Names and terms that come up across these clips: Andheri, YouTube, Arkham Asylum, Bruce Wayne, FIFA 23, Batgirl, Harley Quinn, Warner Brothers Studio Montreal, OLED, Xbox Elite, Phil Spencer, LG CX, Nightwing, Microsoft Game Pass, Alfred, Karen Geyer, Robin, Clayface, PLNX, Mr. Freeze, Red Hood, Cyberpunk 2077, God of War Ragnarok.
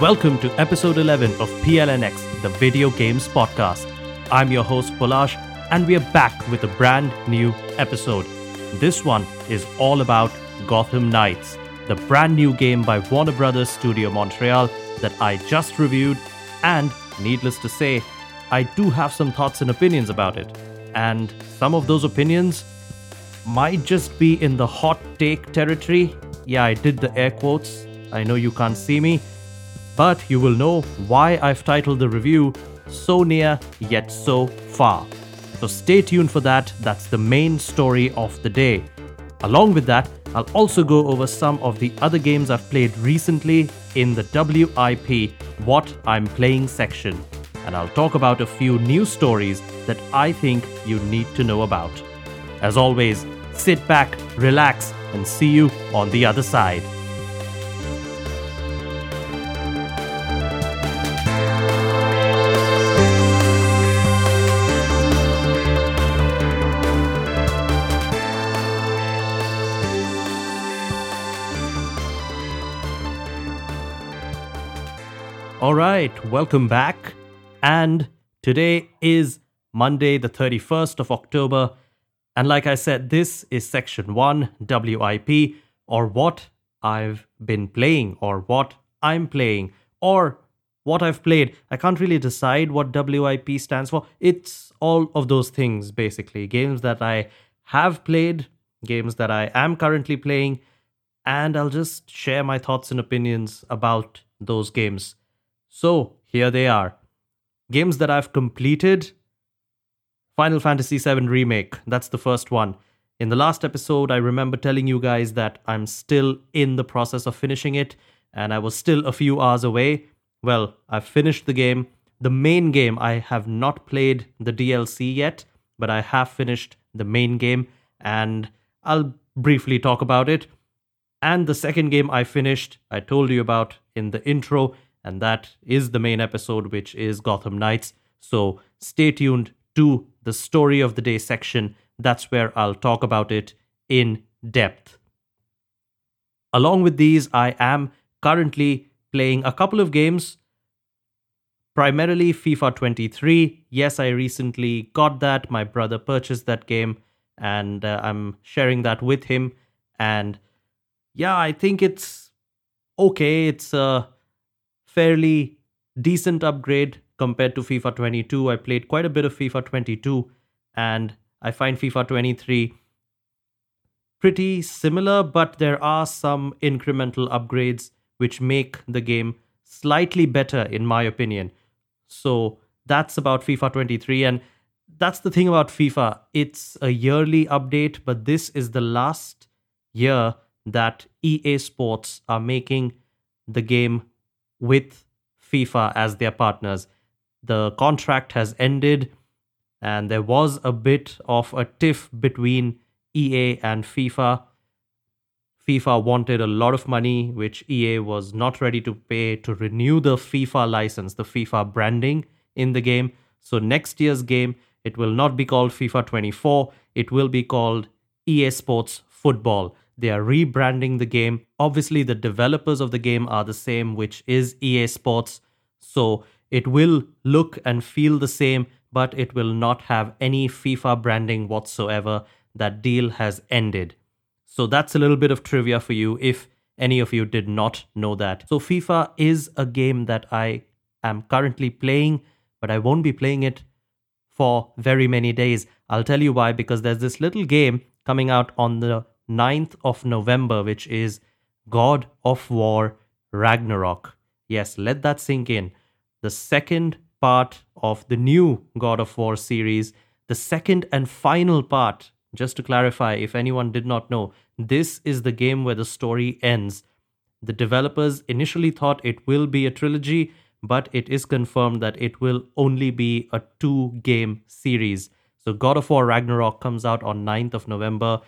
Welcome to episode 11 of PLNX, the video games podcast. I'm your host Polash, and we're back with a brand new episode. This one is all about Gotham Knights, the brand new game by Warner Brothers Studio Montreal that I just reviewed, and needless to say, I do have some thoughts and opinions about it. And some of those opinions might just be in the hot take territory. Yeah, I did the air quotes. I know you can't see me. But you will know why I've titled the review So Near Yet So Far. So stay tuned for that. That's the main story of the day. Along with that, I'll also go over some of the other games I've played recently in the WIP, What I'm Playing section. And I'll talk about a few news stories that I think you need to know about. As always, sit back, relax, and see you on the other side. Alright, welcome back, and today is Monday the 31st of October, and like I said, this is Section 1, WIP, or what I've been playing, or what I'm playing, or what I've played. I can't really decide what WIP stands for. It's all of those things, basically. Games that I have played, games that I am currently playing, and I'll just share my thoughts and opinions about those games. So, here they are. Games that I've completed. Final Fantasy VII Remake, that's the first one. In the last episode, I remember telling you guys that I'm still in the process of finishing it, and I was still a few hours away. Well, I've finished the game. The main game, I have not played the DLC yet, but I have finished the main game, and I'll briefly talk about it. And the second game I finished, I told you about in the intro, and that is the main episode, which is Gotham Knights. So stay tuned to the Story of the Day section. That's where I'll talk about it in depth. Along with these, I am currently playing a couple of games, primarily FIFA 23. Yes, I recently got that. My brother purchased that game, and I'm sharing that with him. And yeah, I think it's okay. It's fairly decent upgrade compared to FIFA 22. I played quite a bit of FIFA 22, and I find FIFA 23 pretty similar, but there are some incremental upgrades which make the game slightly better, in my opinion. So that's about FIFA 23, and that's the thing about FIFA. It's a yearly update, but this is the last year that EA Sports are making the game with FIFA as their partners. The contract has ended, and there was a bit of a tiff between EA and FIFA. FIFA wanted a lot of money, which EA was not ready to pay to renew the FIFA license, the FIFA branding in the game. So next year's game, it will not be called FIFA 24. It will be called EA Sports Football. They are rebranding the game. Obviously, the developers of the game are the same, which is EA Sports. So it will look and feel the same, but it will not have any FIFA branding whatsoever. That deal has ended. So that's a little bit of trivia for you if any of you did not know that. So FIFA is a game that I am currently playing, but I won't be playing it for very many days. I'll tell you why, because there's this little game coming out on the 9th of November, which is God of War Ragnarok. Yes, let that sink in. The second part of the new God of War series, the second and final part. Just to clarify, if anyone did not know, this is the game where the story ends. The developers initially thought it will be a trilogy, but it is confirmed that it will only be a 2-game series. So God of War Ragnarok comes out on 9th of November.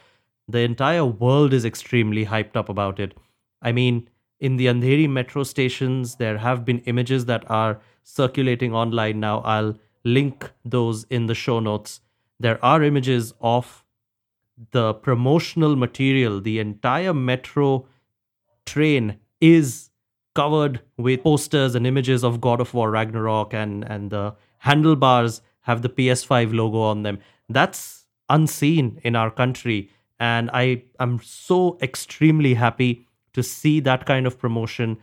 The entire world is extremely hyped up about it. I mean, in the Andheri metro stations, there have been images that are circulating online now. I'll link those in the show notes. There are images of the promotional material. The entire metro train is covered with posters and images of God of War Ragnarok, and the handlebars have the PS5 logo on them. That's unseen in our country. And I'm so extremely happy to see that kind of promotion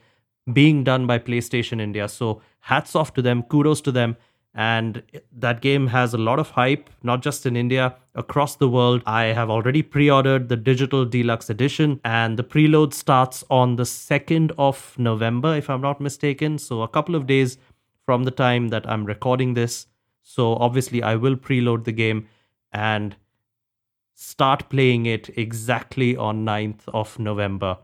being done by PlayStation India. So hats off to them, kudos to them. And that game has a lot of hype, not just in India, across the world. I have already pre-ordered the digital deluxe edition, and the preload starts on the 2nd of November, if I'm not mistaken. So a couple of days from the time that I'm recording this. So obviously I will preload the game and start playing it exactly on 9th of November,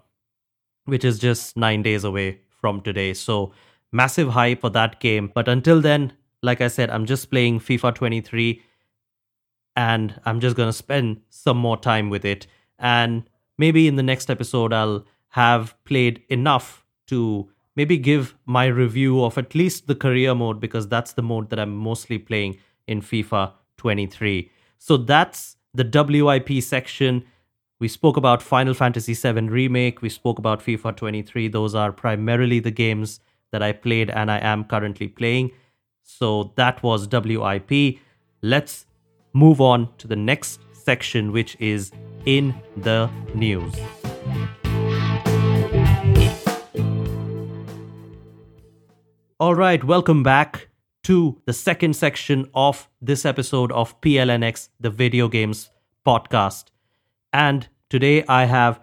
which is just 9 days away from today. So massive hype for that game. But until then, like I said, I'm just playing FIFA 23 and I'm just going to spend some more time with it. And maybe in the next episode, I'll have played enough to maybe give my review of at least the career mode, because that's the mode that I'm mostly playing in FIFA 23. So that's the WIP section. We spoke about Final Fantasy VII Remake. We spoke about FIFA 23. Those are primarily the games that I played and I am currently playing. So that was WIP. Let's move on to the next section, which is In the News. All right, welcome back to the second section of this episode of PLNX, the Video Games Podcast. And today I have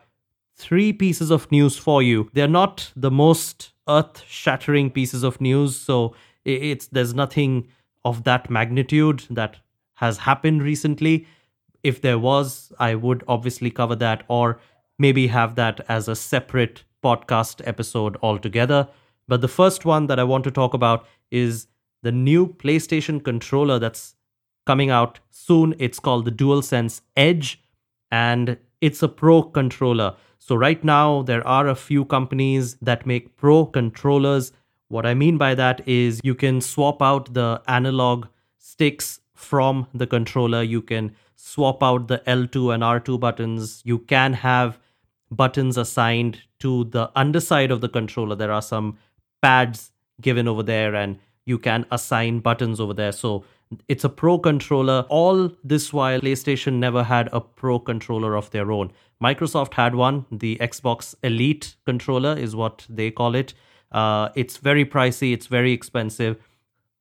three pieces of news for you. They're not the most earth-shattering pieces of news, so there's nothing of that magnitude that has happened recently. If there was, I would obviously cover that, or maybe have that as a separate podcast episode altogether. But the first one that I want to talk about is the new PlayStation controller that's coming out soon. It's called the DualSense Edge, and it's a pro controller. So right now, there are a few companies that make pro controllers. What I mean by that is you can swap out the analog sticks from the controller. You can swap out the L2 and R2 buttons. You can have buttons assigned to the underside of the controller. There are some pads given over there, and you can assign buttons over there. So it's a pro controller. All this while, PlayStation never had a pro controller of their own. Microsoft had one. The Xbox Elite controller is what they call it. It's very pricey, it's very expensive.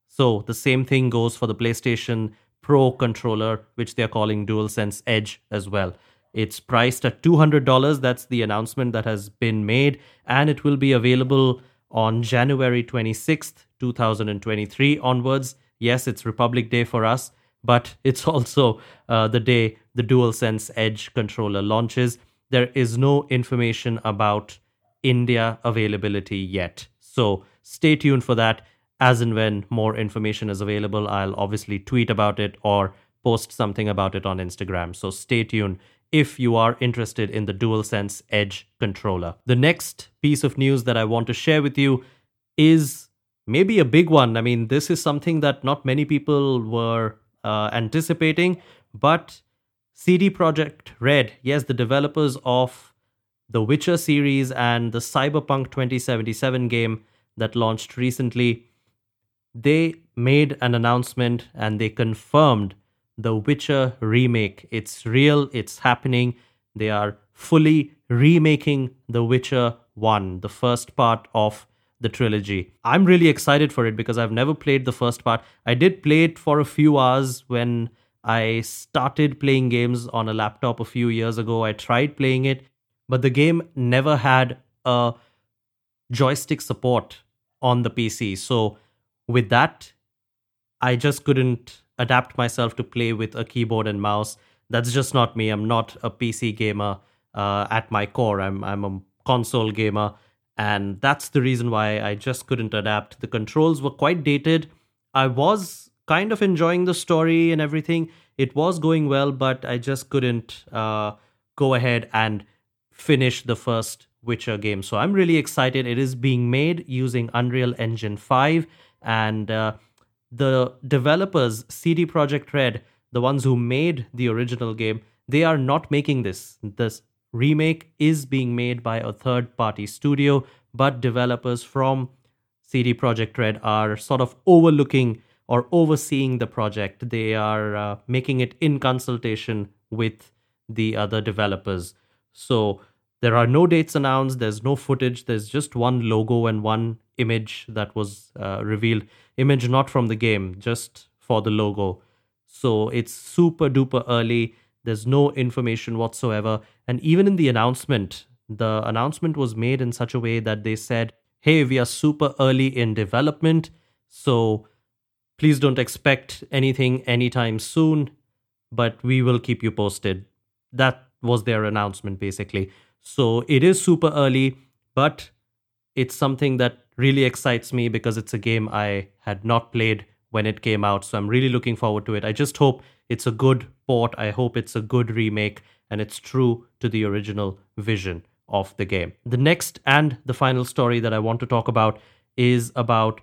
So the same thing goes for the PlayStation Pro controller, which they're calling DualSense Edge as well. It's priced at $200. That's the announcement that has been made, and it will be available on January 26th, 2023 onwards. Yes, it's Republic Day for us, but it's also the day the DualSense Edge controller launches. There is no information about India availability yet. So stay tuned for that. As and when more information is available, I'll obviously tweet about it or post something about it on Instagram. So stay tuned if you are interested in the DualSense Edge controller. The next piece of news that I want to share with you is maybe a big one. I mean, this is something that not many people were anticipating, but CD Projekt Red, yes, the developers of The Witcher series and the Cyberpunk 2077 game that launched recently, they made an announcement and they confirmed The Witcher Remake. It's real, it's happening. They are fully remaking The Witcher 1, the first part of the trilogy. I'm really excited for it because I've never played the first part. I did play it for a few hours when I started playing games on a laptop a few years ago. I tried playing it, but the game never had a joystick support on the PC. So with that, I just couldn't adapt myself to play with a keyboard and mouse. That's just not me. I'm not a PC gamer at my core. I'm a console gamer. And that's the reason why I just couldn't adapt. The controls were quite dated. I was kind of enjoying the story and everything. It was going well, but I just couldn't go ahead and finish the first Witcher game. So I'm really excited. It is being made using Unreal Engine 5, and the developers, CD Projekt Red, the ones who made the original game, they are not making this. This remake is being made by a third-party studio, but developers from CD Projekt Red are sort of overlooking or overseeing the project. They are making it in consultation with the other developers. So there are no dates announced, there's no footage, there's just one logo and one image that was revealed. Image not from the game, just for the logo. So it's super duper early, there's no information whatsoever. And even in the announcement was made in such a way that they said, hey, we are super early in development, so please don't expect anything anytime soon, but we will keep you posted. That was their announcement, basically. So it is super early, but it's something that really excites me because it's a game I had not played when it came out. So I'm really looking forward to it. I just hope it's a good port. I hope it's a good remake and it's true to the original vision of the game. The next and the final story that I want to talk about is about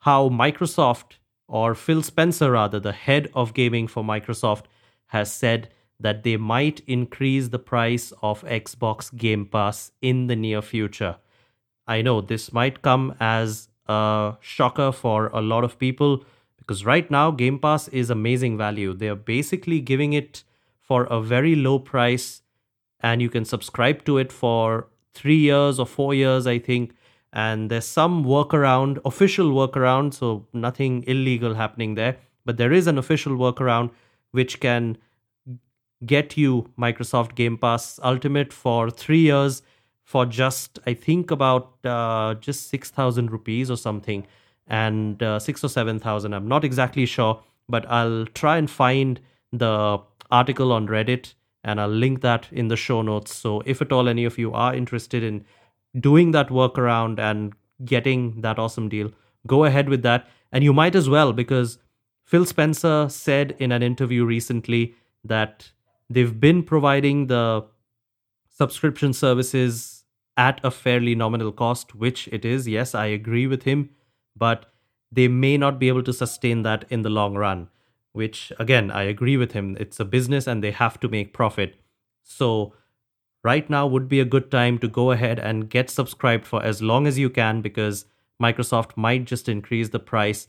how Microsoft, or Phil Spencer rather, the head of gaming for Microsoft, has said that they might increase the price of Xbox Game Pass in the near future. I know this might come as a shocker for a lot of people because right now Game Pass is amazing value. They are basically giving it for a very low price and you can subscribe to it for 3 years or 4 years, I think. And there's some workaround, official workaround, so nothing illegal happening there. But there is an official workaround which can get you Microsoft Game Pass Ultimate for 3 years for just, I think, about just 6,000 rupees or something, and 6 or 7,000. I'm not exactly sure, but I'll try and find the article on Reddit and I'll link that in the show notes. So if at all any of you are interested in doing that workaround and getting that awesome deal, go ahead with that. And you might as well, because Phil Spencer said in an interview recently that they've been providing the subscription services at a fairly nominal cost, which it is. Yes, I agree with him, but they may not be able to sustain that in the long run, which again, I agree with him. It's a business and they have to make profit. So right now would be a good time to go ahead and get subscribed for as long as you can because Microsoft might just increase the price.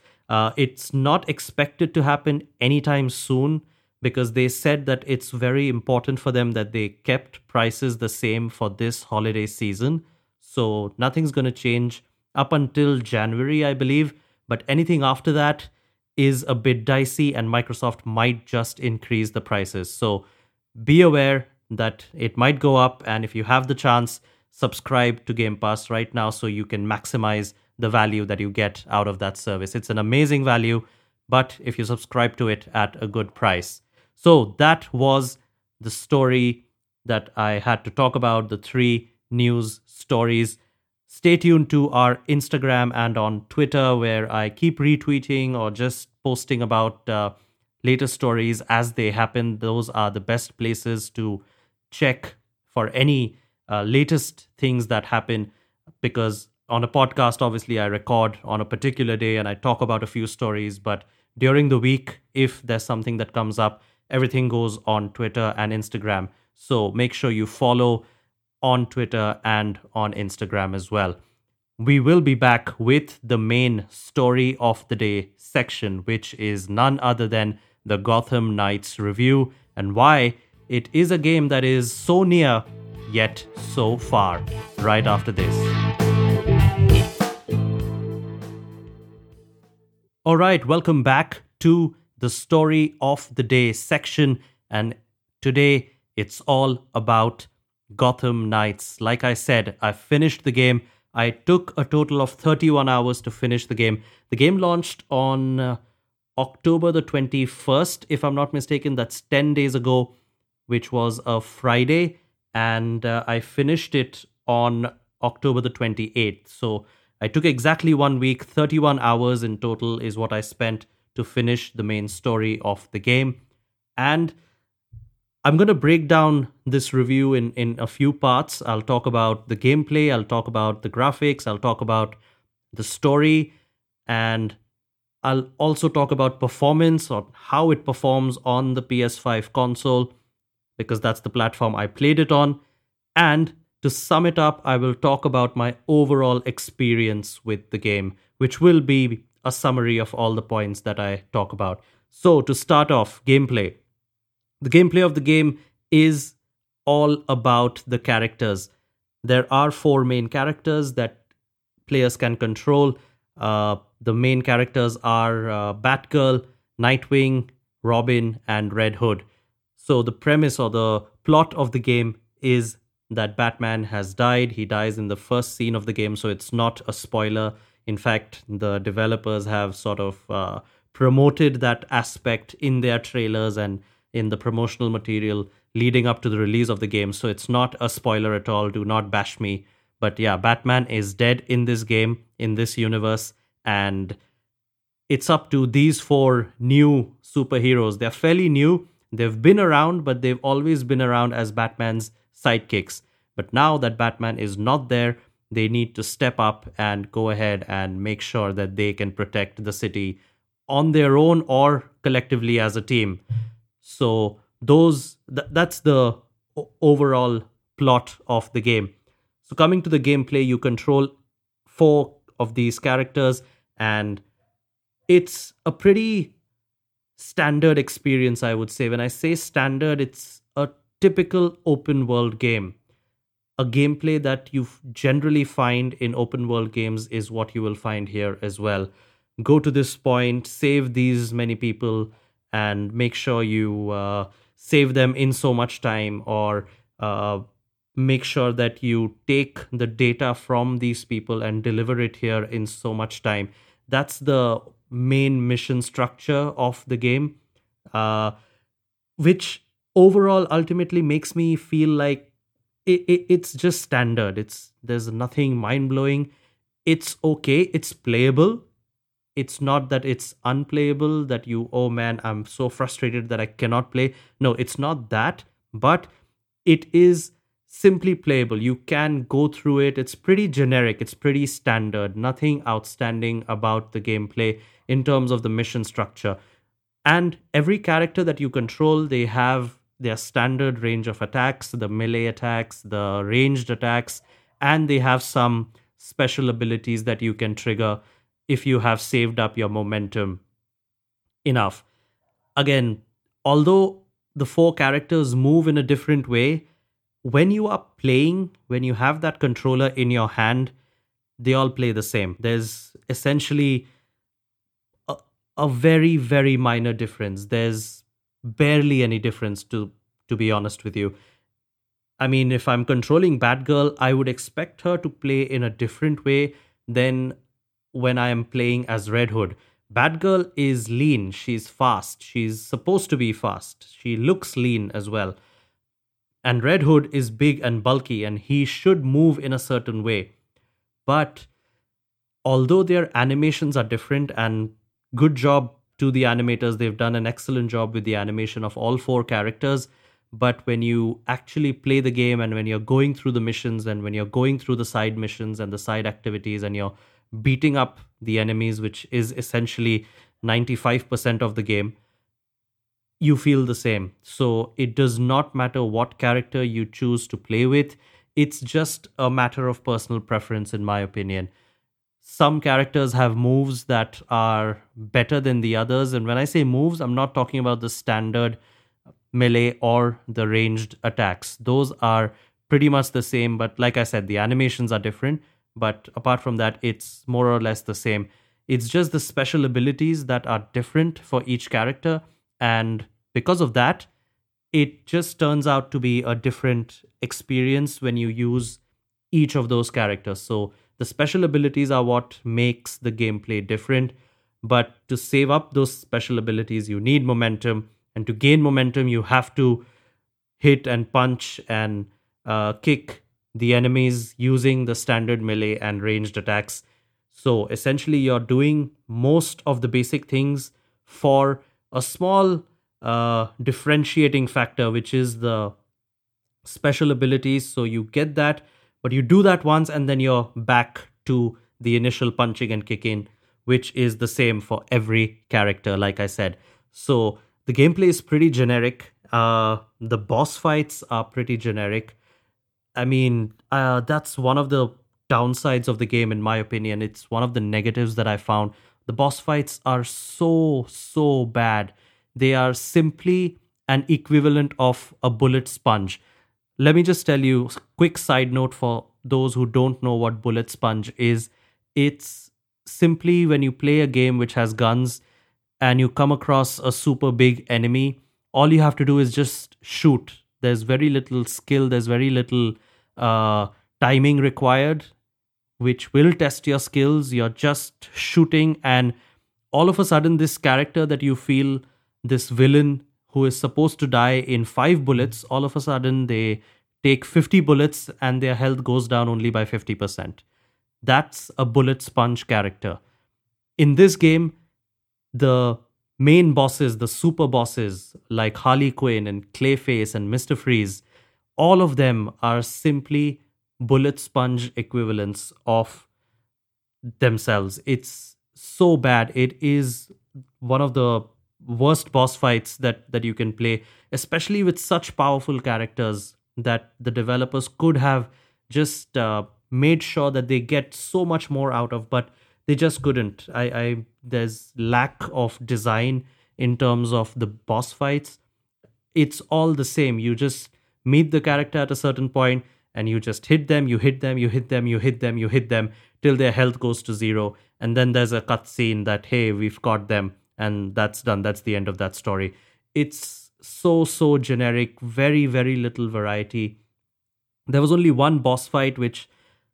It's not expected to happen anytime soon, because they said that it's very important for them that they kept prices the same for this holiday season. So nothing's going to change up until January, I believe. But anything after that is a bit dicey and Microsoft might just increase the prices. So be aware that it might go up. And if you have the chance, subscribe to Game Pass right now so you can maximize the value that you get out of that service. It's an amazing value, but if you subscribe to it at a good price. So that was the story that I had to talk about, the three news stories. Stay tuned to our Instagram and on Twitter, where I keep retweeting or just posting about latest stories as they happen. Those are the best places to check for any latest things that happen, because on a podcast, obviously, I record on a particular day and I talk about a few stories. But during the week, if there's something that comes up, everything goes on Twitter and Instagram. So make sure you follow on Twitter and on Instagram as well. We will be back with the main story of the day section, which is none other than the Gotham Knights review and why it is a game that is so near yet so far, right after this. All right, welcome back to the story of the day section, and today it's all about Gotham Knights. Like I said, I finished the game. I took a total of 31 hours to finish the game. The game launched on October the 21st, if I'm not mistaken. That's 10 days ago, which was a Friday, and I finished it on October the 28th. So I took exactly 1 week. 31 hours in total is what I spent to finish the main story of the game. And I'm going to break down this review in a few parts. I'll talk about the gameplay, I'll talk about the graphics, I'll talk about the story, and I'll also talk about performance, or how it performs on the PS5 console, because that's the platform I played it on. And To sum it up, I will talk about my overall experience with the game, which will be a summary of all the points that I talk about. So to start off, gameplay. The gameplay of the game is all about the characters. There are four main characters that players can control. The main characters are Batgirl, Nightwing, Robin, and Red Hood. So the premise or the plot of the game is that Batman has died. He dies in the first scene of the game, so it's not a spoiler. In fact, the developers have sort of promoted that aspect in their trailers and in the promotional material leading up to the release of the game, so it's not a spoiler at all. Do not bash me. But yeah, Batman is dead in this game, in this universe, and it's up to these four new superheroes. They're fairly new. They've been around, but they've always been around as Batman's sidekicks. But now that Batman is not there, they need to step up and go ahead and make sure that they can protect the city on their own or collectively as a team. So that's the overall plot of the game. So coming to the gameplay, you control four of these characters, and it's a pretty standard experience, I would say. When I say standard, it's a typical open world game. A gameplay that you generally find in open world games is what you will find here as well. Go to this point, save these many people, and make sure you save them in so much time, or make sure that you take the data from these people and deliver it here in so much time. That's the main mission structure of the game, which overall ultimately makes me feel like it's just standard. There's nothing mind-blowing. It's okay. It's playable. It's not that it's unplayable, that oh man, I'm so frustrated that I cannot play. No, it's not that, but it is simply playable. You can go through it. It's pretty generic. It's pretty standard. Nothing outstanding about the gameplay in terms of the mission structure. And every character that you control, they have their standard range of attacks, the melee attacks, the ranged attacks, and they have some special abilities that you can trigger if you have saved up your momentum enough. Again, although the four characters move in a different way, when you are playing, when you have that controller in your hand, they all play the same. There's essentially a very, very minor difference. There's barely any difference, to be honest with you. I mean, if I'm controlling Batgirl, I would expect her to play in a different way than when I am playing as Red Hood. Batgirl is lean. She's fast. She's supposed to be fast. She looks lean as well. And Red Hood is big and bulky, and he should move in a certain way. But although their animations are different, and good job to the animators, they've done an excellent job with the animation of all four characters. But when you actually play the game, and when you're going through the missions, and when you're going through the side missions and the side activities, and you're beating up the enemies, which is essentially 95% of the game, you feel the same. So it does not matter what character you choose to play with. It's just a matter of personal preference, in my opinion. Some characters have moves that are better than the others. And when I say moves, I'm not talking about the standard melee or the ranged attacks. Those are pretty much the same. But like I said, the animations are different. But apart from that, it's more or less the same. It's just the special abilities that are different for each character. And because of that, it just turns out to be a different experience when you use each of those characters. So the special abilities are what makes the gameplay different. But to save up those special abilities, you need momentum. And to gain momentum, you have to hit and punch and kick the enemies using the standard melee and ranged attacks. So essentially, you're doing most of the basic things for a small differentiating factor, which is the special abilities. So you get that, but you do that once, and then you're back to the initial punching and kicking, which is the same for every character, like I said. So the gameplay is pretty generic. The boss fights are pretty generic. I mean, that's one of the downsides of the game, in my opinion. It's one of the negatives that I found. The boss fights are so bad. They are simply an equivalent of a bullet sponge. Let me just tell you, quick side note for those who don't know what bullet sponge is. It's simply when you play a game which has guns and you come across a super big enemy, all you have to do is just shoot. There's very little skill, there's very little timing required, which will test your skills. You're just shooting, and all of a sudden this character that you feel, this villain who is supposed to die in 5 bullets, all of a sudden they take 50 bullets and their health goes down only by 50%. That's a bullet sponge character. In this game, the main bosses, the super bosses like Harley Quinn and Clayface and Mr. Freeze, all of them are simply bullet sponge equivalents of themselves. It's so bad. It is one of the worst boss fights that you can play, especially with such powerful characters that the developers could have just made sure that they get so much more out of, but they just couldn't. There's lack of design in terms of the boss fights. It's all the same. You just meet the character at a certain point and you just hit them till their health goes to zero, and then there's a cutscene that, hey, we've caught them. And that's done. That's the end of that story. It's so generic. Very, very little variety. There was only one boss fight which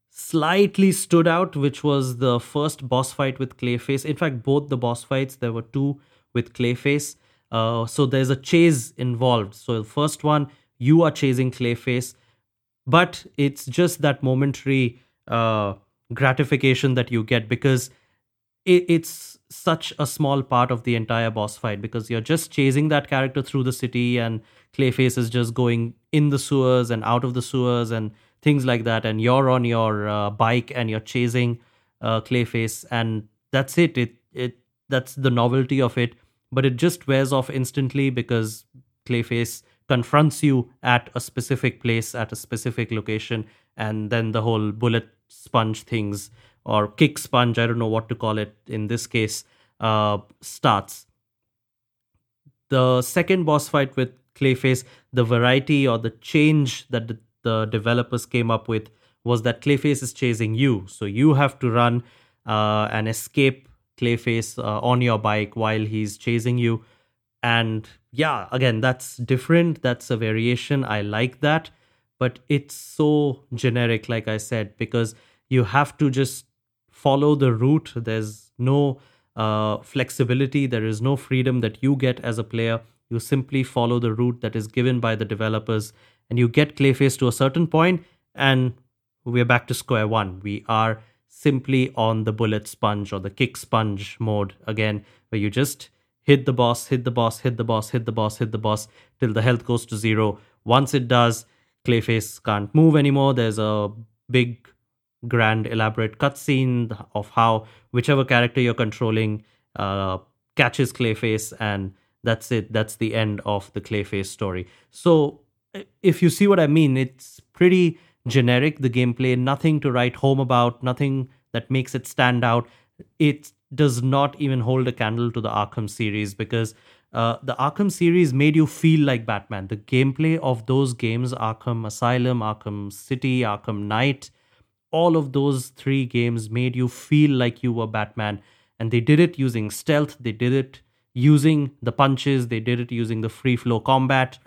slightly stood out, which was the first boss fight with Clayface. In fact, both the boss fights, there were two with Clayface. So there's a chase involved. So the first one, you are chasing Clayface, but it's just that momentary gratification that you get, because it's such a small part of the entire boss fight, because you're just chasing that character through the city and Clayface is just going in the sewers and out of the sewers and things like that, and you're on your bike and you're chasing Clayface, and that's it. That's the novelty of it, but it just wears off instantly because Clayface confronts you at a specific place, at a specific location, and then the whole bullet sponge things, or kick sponge, I don't know what to call it in this case, starts. The second boss fight with Clayface, the variety or the change that the developers came up with was that Clayface is chasing you. So you have to run and escape Clayface on your bike while he's chasing you. And yeah, again, that's different. That's a variation. I like that. But it's so generic, like I said, because you have to just follow the route. There's no flexibility. There is no freedom that you get as a player. You simply follow the route that is given by the developers, and you get Clayface to a certain point, and we're back to square one. We are simply on the bullet sponge or the kick sponge mode again, where you just hit the boss till the health goes to zero. Once it does, Clayface can't move anymore. There's a big, grand, elaborate cutscene of how whichever character you're controlling catches Clayface, and that's it. That's the end of the Clayface story. So if you see what I mean, it's pretty generic, the gameplay. Nothing to write home about, nothing that makes it stand out. It does not even hold a candle to the Arkham series, because the Arkham series made you feel like Batman. The gameplay of those games, Arkham Asylum, Arkham City, Arkham Knight, all of those three games made you feel like you were Batman, and they did it using stealth, they did it using the punches, they did it using the free flow combat.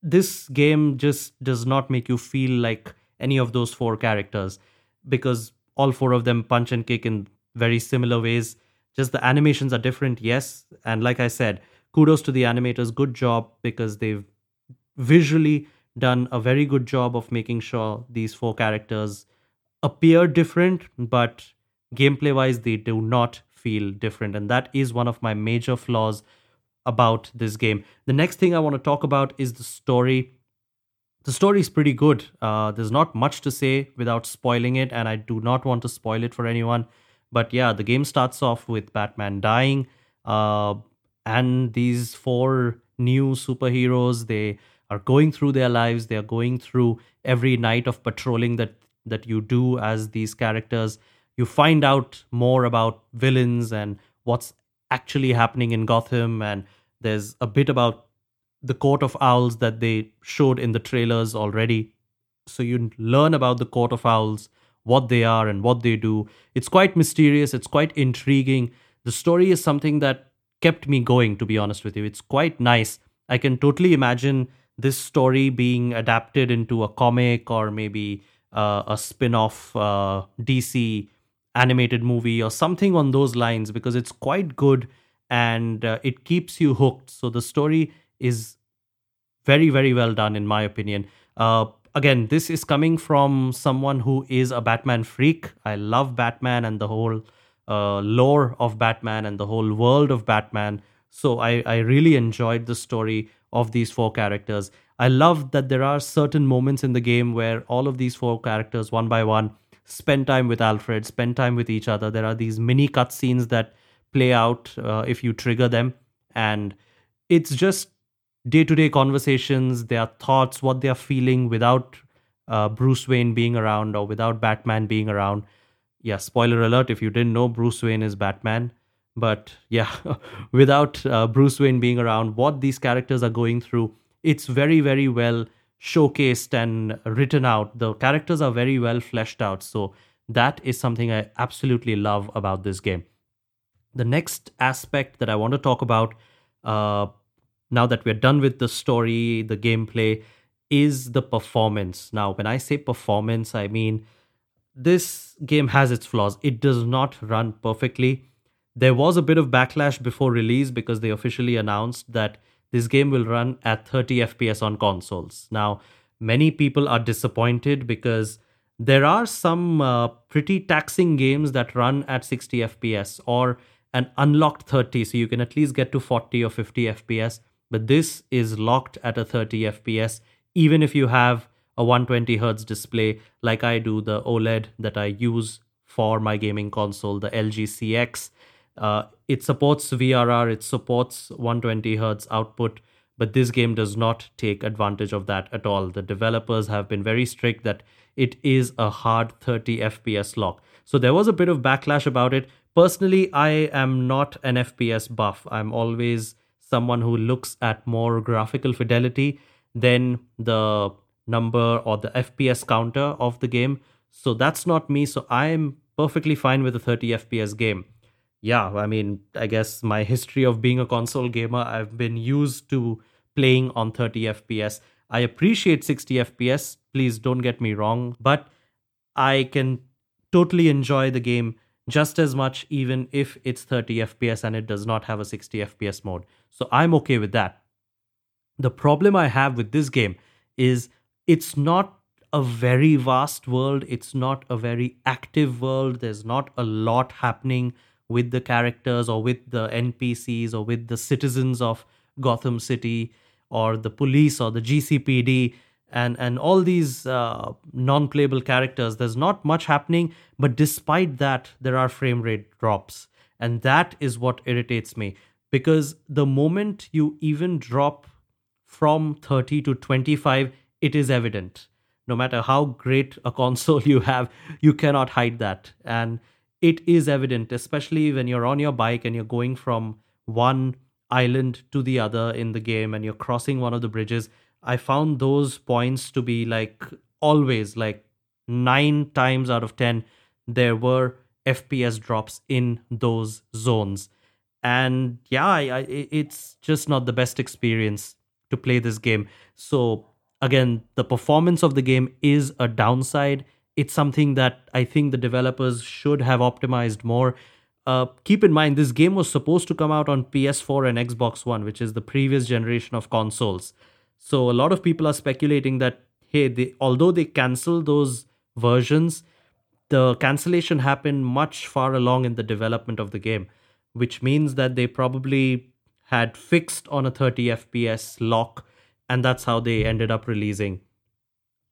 This game just does not make you feel like any of those four characters, because all four of them punch and kick in very similar ways. Just the animations are different, yes, and like I said, kudos to the animators, good job, because they've visually done a very good job of making sure these four characters appear different, but gameplay wise they do not feel different, and that is one of my major flaws about this game. The next thing I want to talk about is the story. The story is pretty good. There's not much to say without spoiling it, and I do not want to spoil it for anyone, but yeah, the game starts off with Batman dying, and these four new superheroes, they are going through their lives. They are going through every night of patrolling that you do as these characters. You find out more about villains and what's actually happening in Gotham. And there's a bit about the Court of Owls that they showed in the trailers already. So you learn about the Court of Owls, what they are and what they do. It's quite mysterious. It's quite intriguing. The story is something that kept me going, to be honest with you. It's quite nice. I can totally imagine this story being adapted into a comic or maybe a spin-off DC animated movie or something on those lines, because it's quite good and it keeps you hooked. So the story is very, very well done, in my opinion. Again, this is coming from someone who is a Batman freak. I love Batman and the whole lore of Batman and the whole world of Batman. So I really enjoyed the story of these four characters. I love that there are certain moments in the game where all of these four characters, one by one, spend time with Alfred, spend time with each other. There are these mini cutscenes that play out if you trigger them. And it's just day-to-day conversations, their thoughts, what they're feeling without Bruce Wayne being around or without Batman being around. Yeah, spoiler alert, if you didn't know, Bruce Wayne is Batman. But yeah, without Bruce Wayne being around, what these characters are going through, it's very, very well showcased and written out. The characters are very well fleshed out. So that is something I absolutely love about this game. The next aspect that I want to talk about now that we're done with the story, the gameplay, is the performance. Now, when I say performance, I mean this game has its flaws. It does not run perfectly. There was a bit of backlash before release because they officially announced that this game will run at 30 FPS on consoles. Now, many people are disappointed because there are some pretty taxing games that run at 60 FPS or an unlocked 30, so you can at least get to 40 or 50 FPS. But this is locked at a 30 FPS, even if you have a 120Hz display like I do, the OLED that I use for my gaming console, the LG CX. It supports VRR, it supports 120Hz output, but this game does not take advantage of that at all. The developers have been very strict that it is a hard 30 FPS lock. So there was a bit of backlash about it. Personally, I am not an FPS buff. I'm always someone who looks at more graphical fidelity than the number or the FPS counter of the game. So that's not me. So I'm perfectly fine with a 30 FPS game. Yeah, I mean, I guess my history of being a console gamer, I've been used to playing on 30 FPS. I appreciate 60 FPS, please don't get me wrong, but I can totally enjoy the game just as much even if it's 30 FPS and it does not have a 60 FPS mode. So I'm okay with that. The problem I have with this game is it's not a very vast world. It's not a very active world. There's not a lot happening with the characters or with the NPCs or with the citizens of Gotham City or the police or the GCPD and all these non-playable characters. There's not much happening, but despite that, there are frame rate drops. And that is what irritates me, because the moment you even drop from 30 to 25, it is evident. No matter how great a console you have, you cannot hide that. And it is evident, especially when you're on your bike and you're going from one island to the other in the game and you're crossing one of the bridges. I found those points to be like always, like 9 times out of 10, there were FPS drops in those zones. And yeah, it's just not the best experience to play this game. So again, the performance of the game is a downside. It's something that I think the developers should have optimized more. Keep in mind, this game was supposed to come out on PS4 and Xbox One, which is the previous generation of consoles. So a lot of people are speculating that, hey, although they cancelled those versions, the cancellation happened much far along in the development of the game, which means that they probably had fixed on a 30 FPS lock, and that's how they ended up releasing.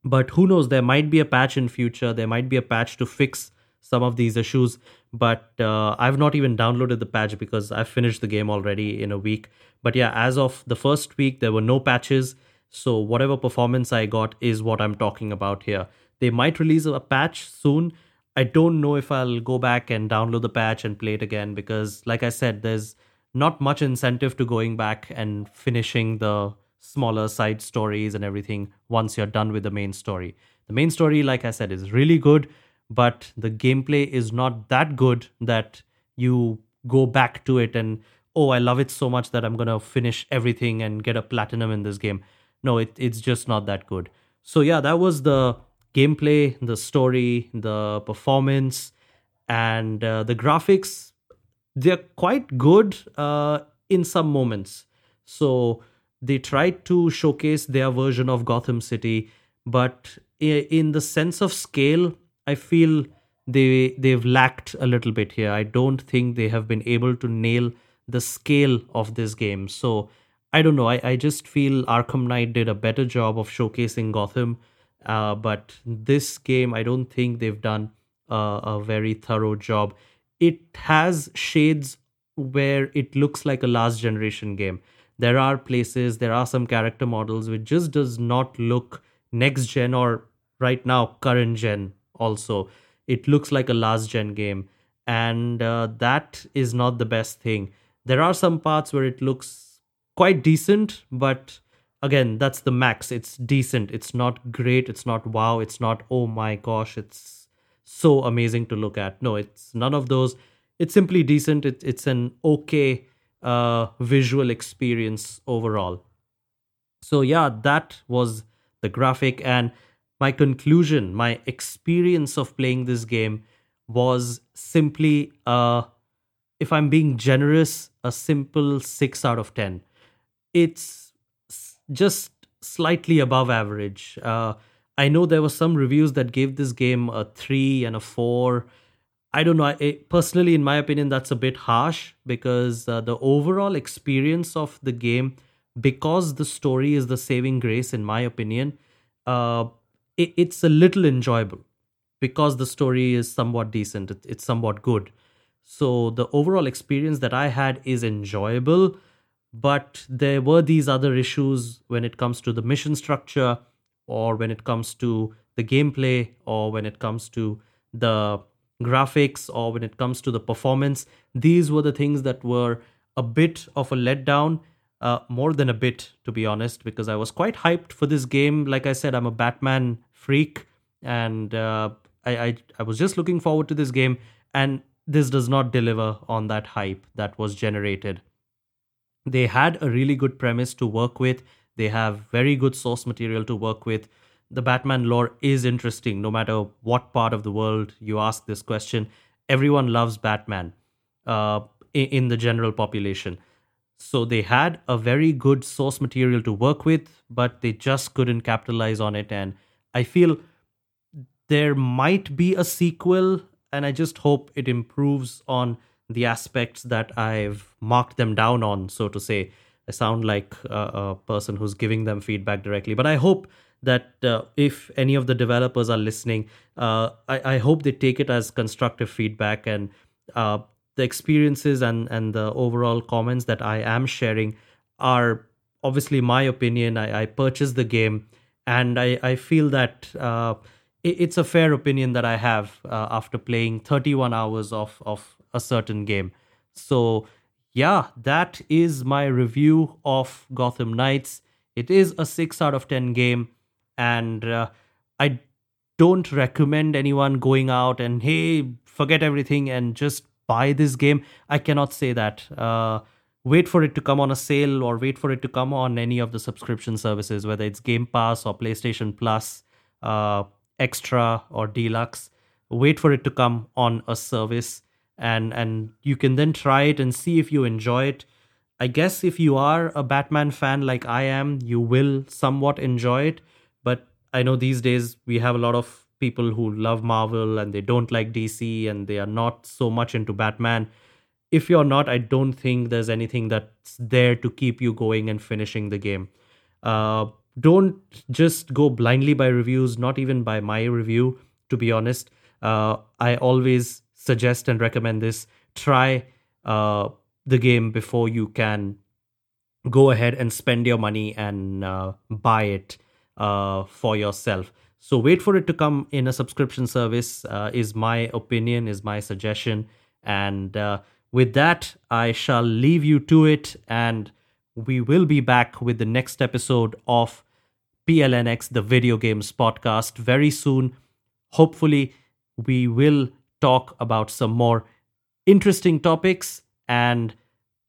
But who knows, there might be a patch in future. There might be a patch to fix some of these issues. But I've not even downloaded the patch because I finished the game already in a week. But yeah, as of the first week, there were no patches. So whatever performance I got is what I'm talking about here. They might release a patch soon. I don't know if I'll go back and download the patch and play it again, because like I said, there's not much incentive to going back and finishing the smaller side stories and everything once you're done with the main story. The main story, like I said, is really good, but the gameplay is not that good that you go back to it and, oh, I love it so much that I'm going to finish everything and get a platinum in this game. No, it's just not that good. So yeah, that was the gameplay, the story, the performance, and the graphics. They're quite good in some moments. So they tried to showcase their version of Gotham City, but in the sense of scale, I feel they've lacked a little bit here. I don't think they have been able to nail the scale of this game. So I don't know. I just feel Arkham Knight did a better job of showcasing Gotham. But this game, I don't think they've done a very thorough job. It has shades where it looks like a last generation game. There are places, there are some character models which just does not look next gen or right now current gen also. It looks like a last gen game. And that is not the best thing. There are some parts where it looks quite decent, but again, that's the max. It's decent. It's not great. It's not wow. It's not, oh my gosh, it's so amazing to look at. No, it's none of those. It's simply decent. It's an okay visual experience overall. So yeah, that was the graphic. And my conclusion, my experience of playing this game was simply, if I'm being generous, a simple 6 out of 10. It's just slightly above average. I know there were some reviews that gave this game a 3 and a 4. I don't know. Personally, in my opinion, that's a bit harsh, because the overall experience of the game, because the story is the saving grace, in my opinion, it's a little enjoyable because the story is somewhat decent. It's somewhat good. So the overall experience that I had is enjoyable. But there were these other issues when it comes to the mission structure, or when it comes to the gameplay, or when it comes to the graphics, or when it comes to the performance. These were the things that were a bit of a letdown, more than a bit, to be honest, because I was quite hyped for this game. Like I said, I'm a Batman freak, and I was just looking forward to this game, and this does not deliver on that hype that was generated. They had a really good premise to work with. They have very good source material to work with. The Batman lore is interesting. No matter what part of the world you ask this question, everyone loves Batman in the general population. So they had a very good source material to work with, but they just couldn't capitalize on it. And I feel there might be a sequel, and I just hope it improves on the aspects that I've marked them down on, so to say. I sound like a person who's giving them feedback directly. But I hope that if any of the developers are listening, I hope they take it as constructive feedback. And the experiences and the overall comments that I am sharing are obviously my opinion. I purchased the game, and I feel that it's a fair opinion that I have after playing 31 hours of a certain game. So yeah, that is my review of Gotham Knights. It is a 6 out of 10 game, and I don't recommend anyone going out and, hey, forget everything and just buy this game. I cannot say that. Wait for it to come on a sale, or wait for it to come on any of the subscription services, whether it's Game Pass or PlayStation Plus, Extra or Deluxe. Wait for it to come on a service, and you can then try it and see if you enjoy it. I guess if you are a Batman fan like I am, you will somewhat enjoy it. But I know these days we have a lot of people who love Marvel and they don't like DC, and they are not so much into Batman. If you're not, I don't think there's anything that's there to keep you going and finishing the game. Don't just go blindly by reviews, not even by my review, to be honest. I always suggest and recommend this. Try the game before you can go ahead and spend your money and buy it for yourself. So wait for it to come in a subscription service is my opinion, is my suggestion. And with that, I shall leave you to it. And we will be back with the next episode of PLNX, the Video Games Podcast, very soon. Hopefully, we will talk about some more interesting topics. And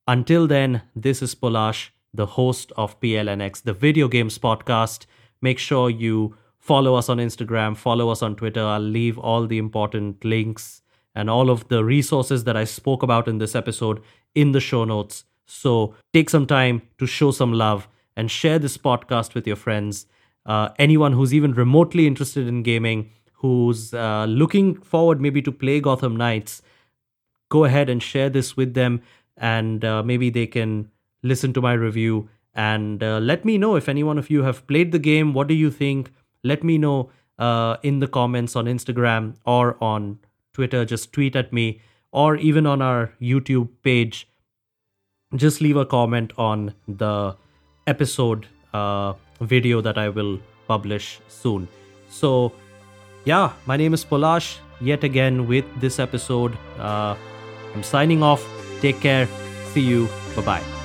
until then, this is Polash, the host of PLNX, the Video Games Podcast. Make sure you follow us on Instagram, follow us on Twitter. I'll leave all the important links and all of the resources that I spoke about in this episode in the show notes. So take some time to show some love and share this podcast with your friends. Anyone who's even remotely interested in gaming, who's looking forward maybe to play Gotham Knights, go ahead and share this with them, and maybe they can listen to my review. And let me know if any one of you have played the game. What do you think? Let me know in the comments on Instagram or on Twitter. Just tweet at me, or even on our YouTube page. Just leave a comment on the episode video that I will publish soon. So yeah, my name is Polash yet again with this episode. I'm signing off. Take care. See you. Bye-bye.